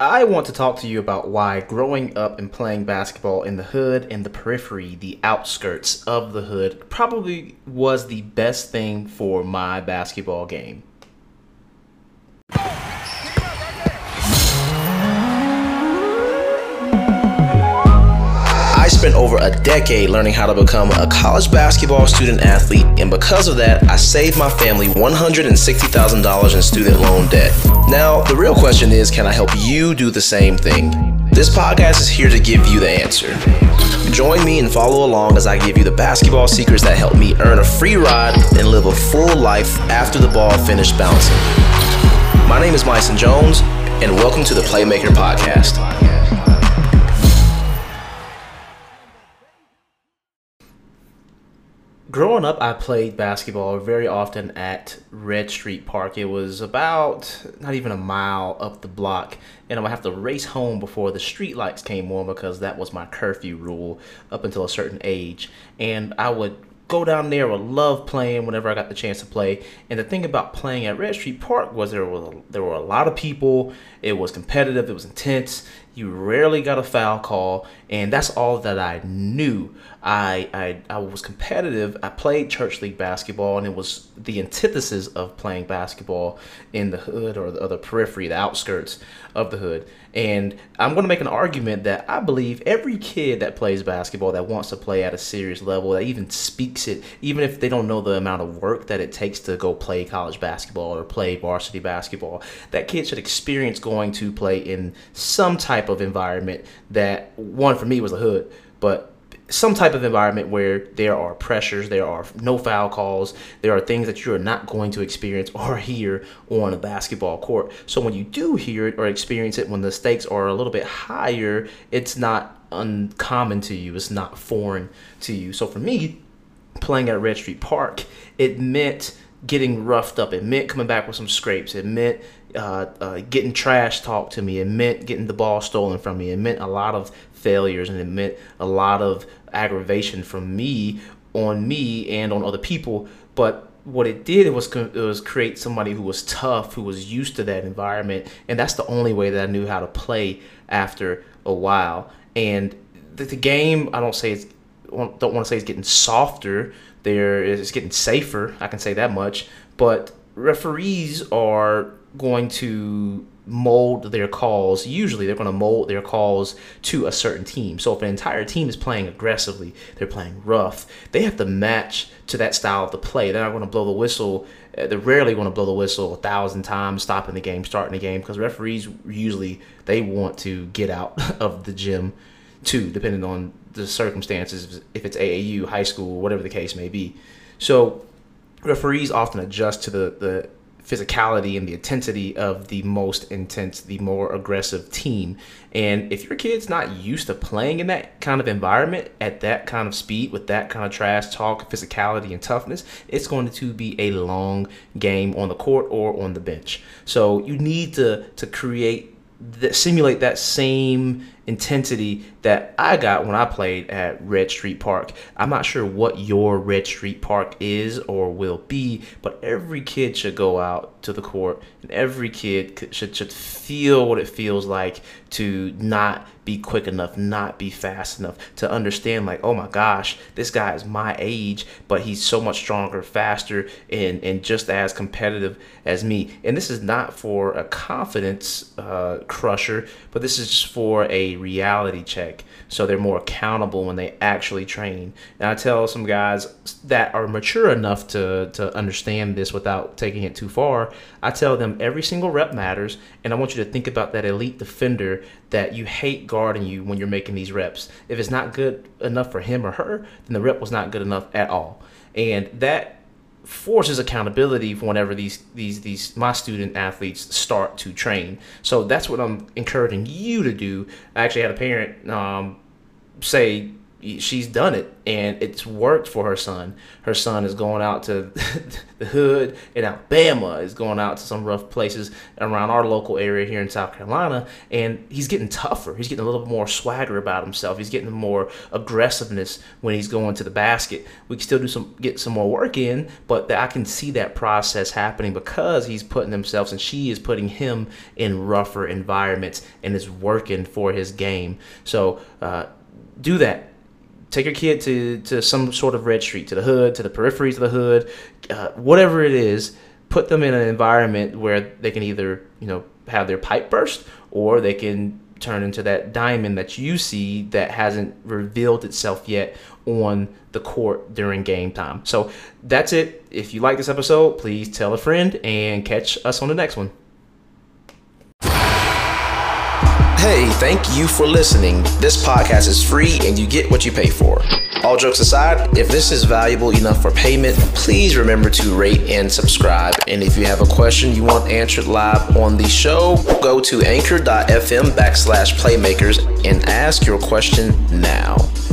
I want to talk to you about why growing up and playing basketball in the hood and the periphery, the outskirts of the hood, probably was the best thing for my basketball game. I spent over a decade learning how to become a college basketball student athlete, and because of that, I saved my family $160,000 in student loan debt. Now, the real question is, can I help you do the same thing? This podcast is here to give you the answer. Join me and follow along as I give you the basketball secrets that help me earn a free ride and live a full life after the ball finished bouncing. My name is Myson Jones, and welcome to the Playmaker Podcast. Growing up, I played basketball very often at Red Street Park. It was about not even a mile up the block, and I would have to race home before the streetlights came on because that was my curfew rule up until a certain age. And I would go down there, would love playing whenever I got the chance to play. And the thing about playing at Red Street Park was there were a lot of people. It was competitive. It was intense. You rarely got a foul call, and that's all that I knew. I was competitive. I played church league basketball, and it was the antithesis of playing basketball in the hood or the other periphery, the outskirts of the hood. And I'm going to make an argument that I believe every kid that plays basketball, that wants to play at a serious level, that even speaks it, even if they don't know the amount of work that it takes to go play college basketball or play varsity basketball, that kid should experience going to play in some type of environment. That one for me was the hood, but some type of environment where there are pressures, there are no foul calls, there are things that you're not going to experience or hear on a basketball court. So when you do hear it or experience it, when the stakes are a little bit higher, it's not uncommon to you, it's not foreign to you. So for me, playing at Red Street Park, it meant getting roughed up, it meant coming back with some scrapes, it meant getting trash talked to me, it meant getting the ball stolen from me, it meant a lot of failures, and it meant a lot of aggravation from me and on other people. But what it did was create somebody who was tough, who was used to that environment, and that's the only way that I knew how to play after a while. And the game, I don't want to say it's getting softer. It's getting safer, I can say that much, but referees are going to mold their calls. Usually they're going to mold their calls to a certain team. So if an entire team is playing aggressively, they're playing rough, they have to match to that style of the play. They're not going to blow the whistle. They're rarely going to blow the whistle 1,000 times, stopping the game, starting the game, because referees usually, they want to get out of the gym too, depending on the circumstances, if it's AAU, high school, whatever the case may be. So referees often adjust to the physicality and the intensity of the most intense, the more aggressive team. And if your kid's not used to playing in that kind of environment, at that kind of speed, with that kind of trash talk, physicality, and toughness, it's going to be a long game on the court or on the bench. So you need to create, simulate that same intensity that I got when I played at Red Street Park. I'm not sure what your Red Street Park is or will be, but every kid should go out to the court, and every kid should feel what it feels like to not be quick enough, not be fast enough, to understand, like, oh my gosh, this guy is my age, but he's so much stronger, faster, and just as competitive as me. And this is not for a confidence crusher, but this is just for a reality check, so they're more accountable when they actually train. And I tell some guys that are mature enough to understand this without taking it too far, I tell them every single rep matters, and I want you to think about that elite defender that you hate guarding you when you're making these reps. If it's not good enough for him or her, then the rep was not good enough at all. And that forces accountability for whenever these my student athletes start to train. So that's what I'm encouraging you to do. I actually had a parent say she's done it, and it's worked for her son. Her son is going out to the hood in Alabama, is going out to some rough places around our local area here in South Carolina, and he's getting tougher. He's getting a little more swagger about himself. He's getting more aggressiveness when he's going to the basket. We can still do get some more work in, but I can see that process happening because he's putting himself, and she is putting him, in rougher environments, and is working for his game. So do that. Take your kid to some sort of red street, to the hood, to the peripheries of the hood, whatever it is. Put them in an environment where they can either, have their pipe burst, or they can turn into that diamond that you see that hasn't revealed itself yet on the court during game time. So that's it. If you like this episode, please tell a friend, and catch us on the next one. Hey, thank you for listening. This podcast is free, and you get what you pay for. All jokes aside, if this is valuable enough for payment, please remember to rate and subscribe. And if you have a question you want answered live on the show, go to anchor.fm/playmakers and ask your question now.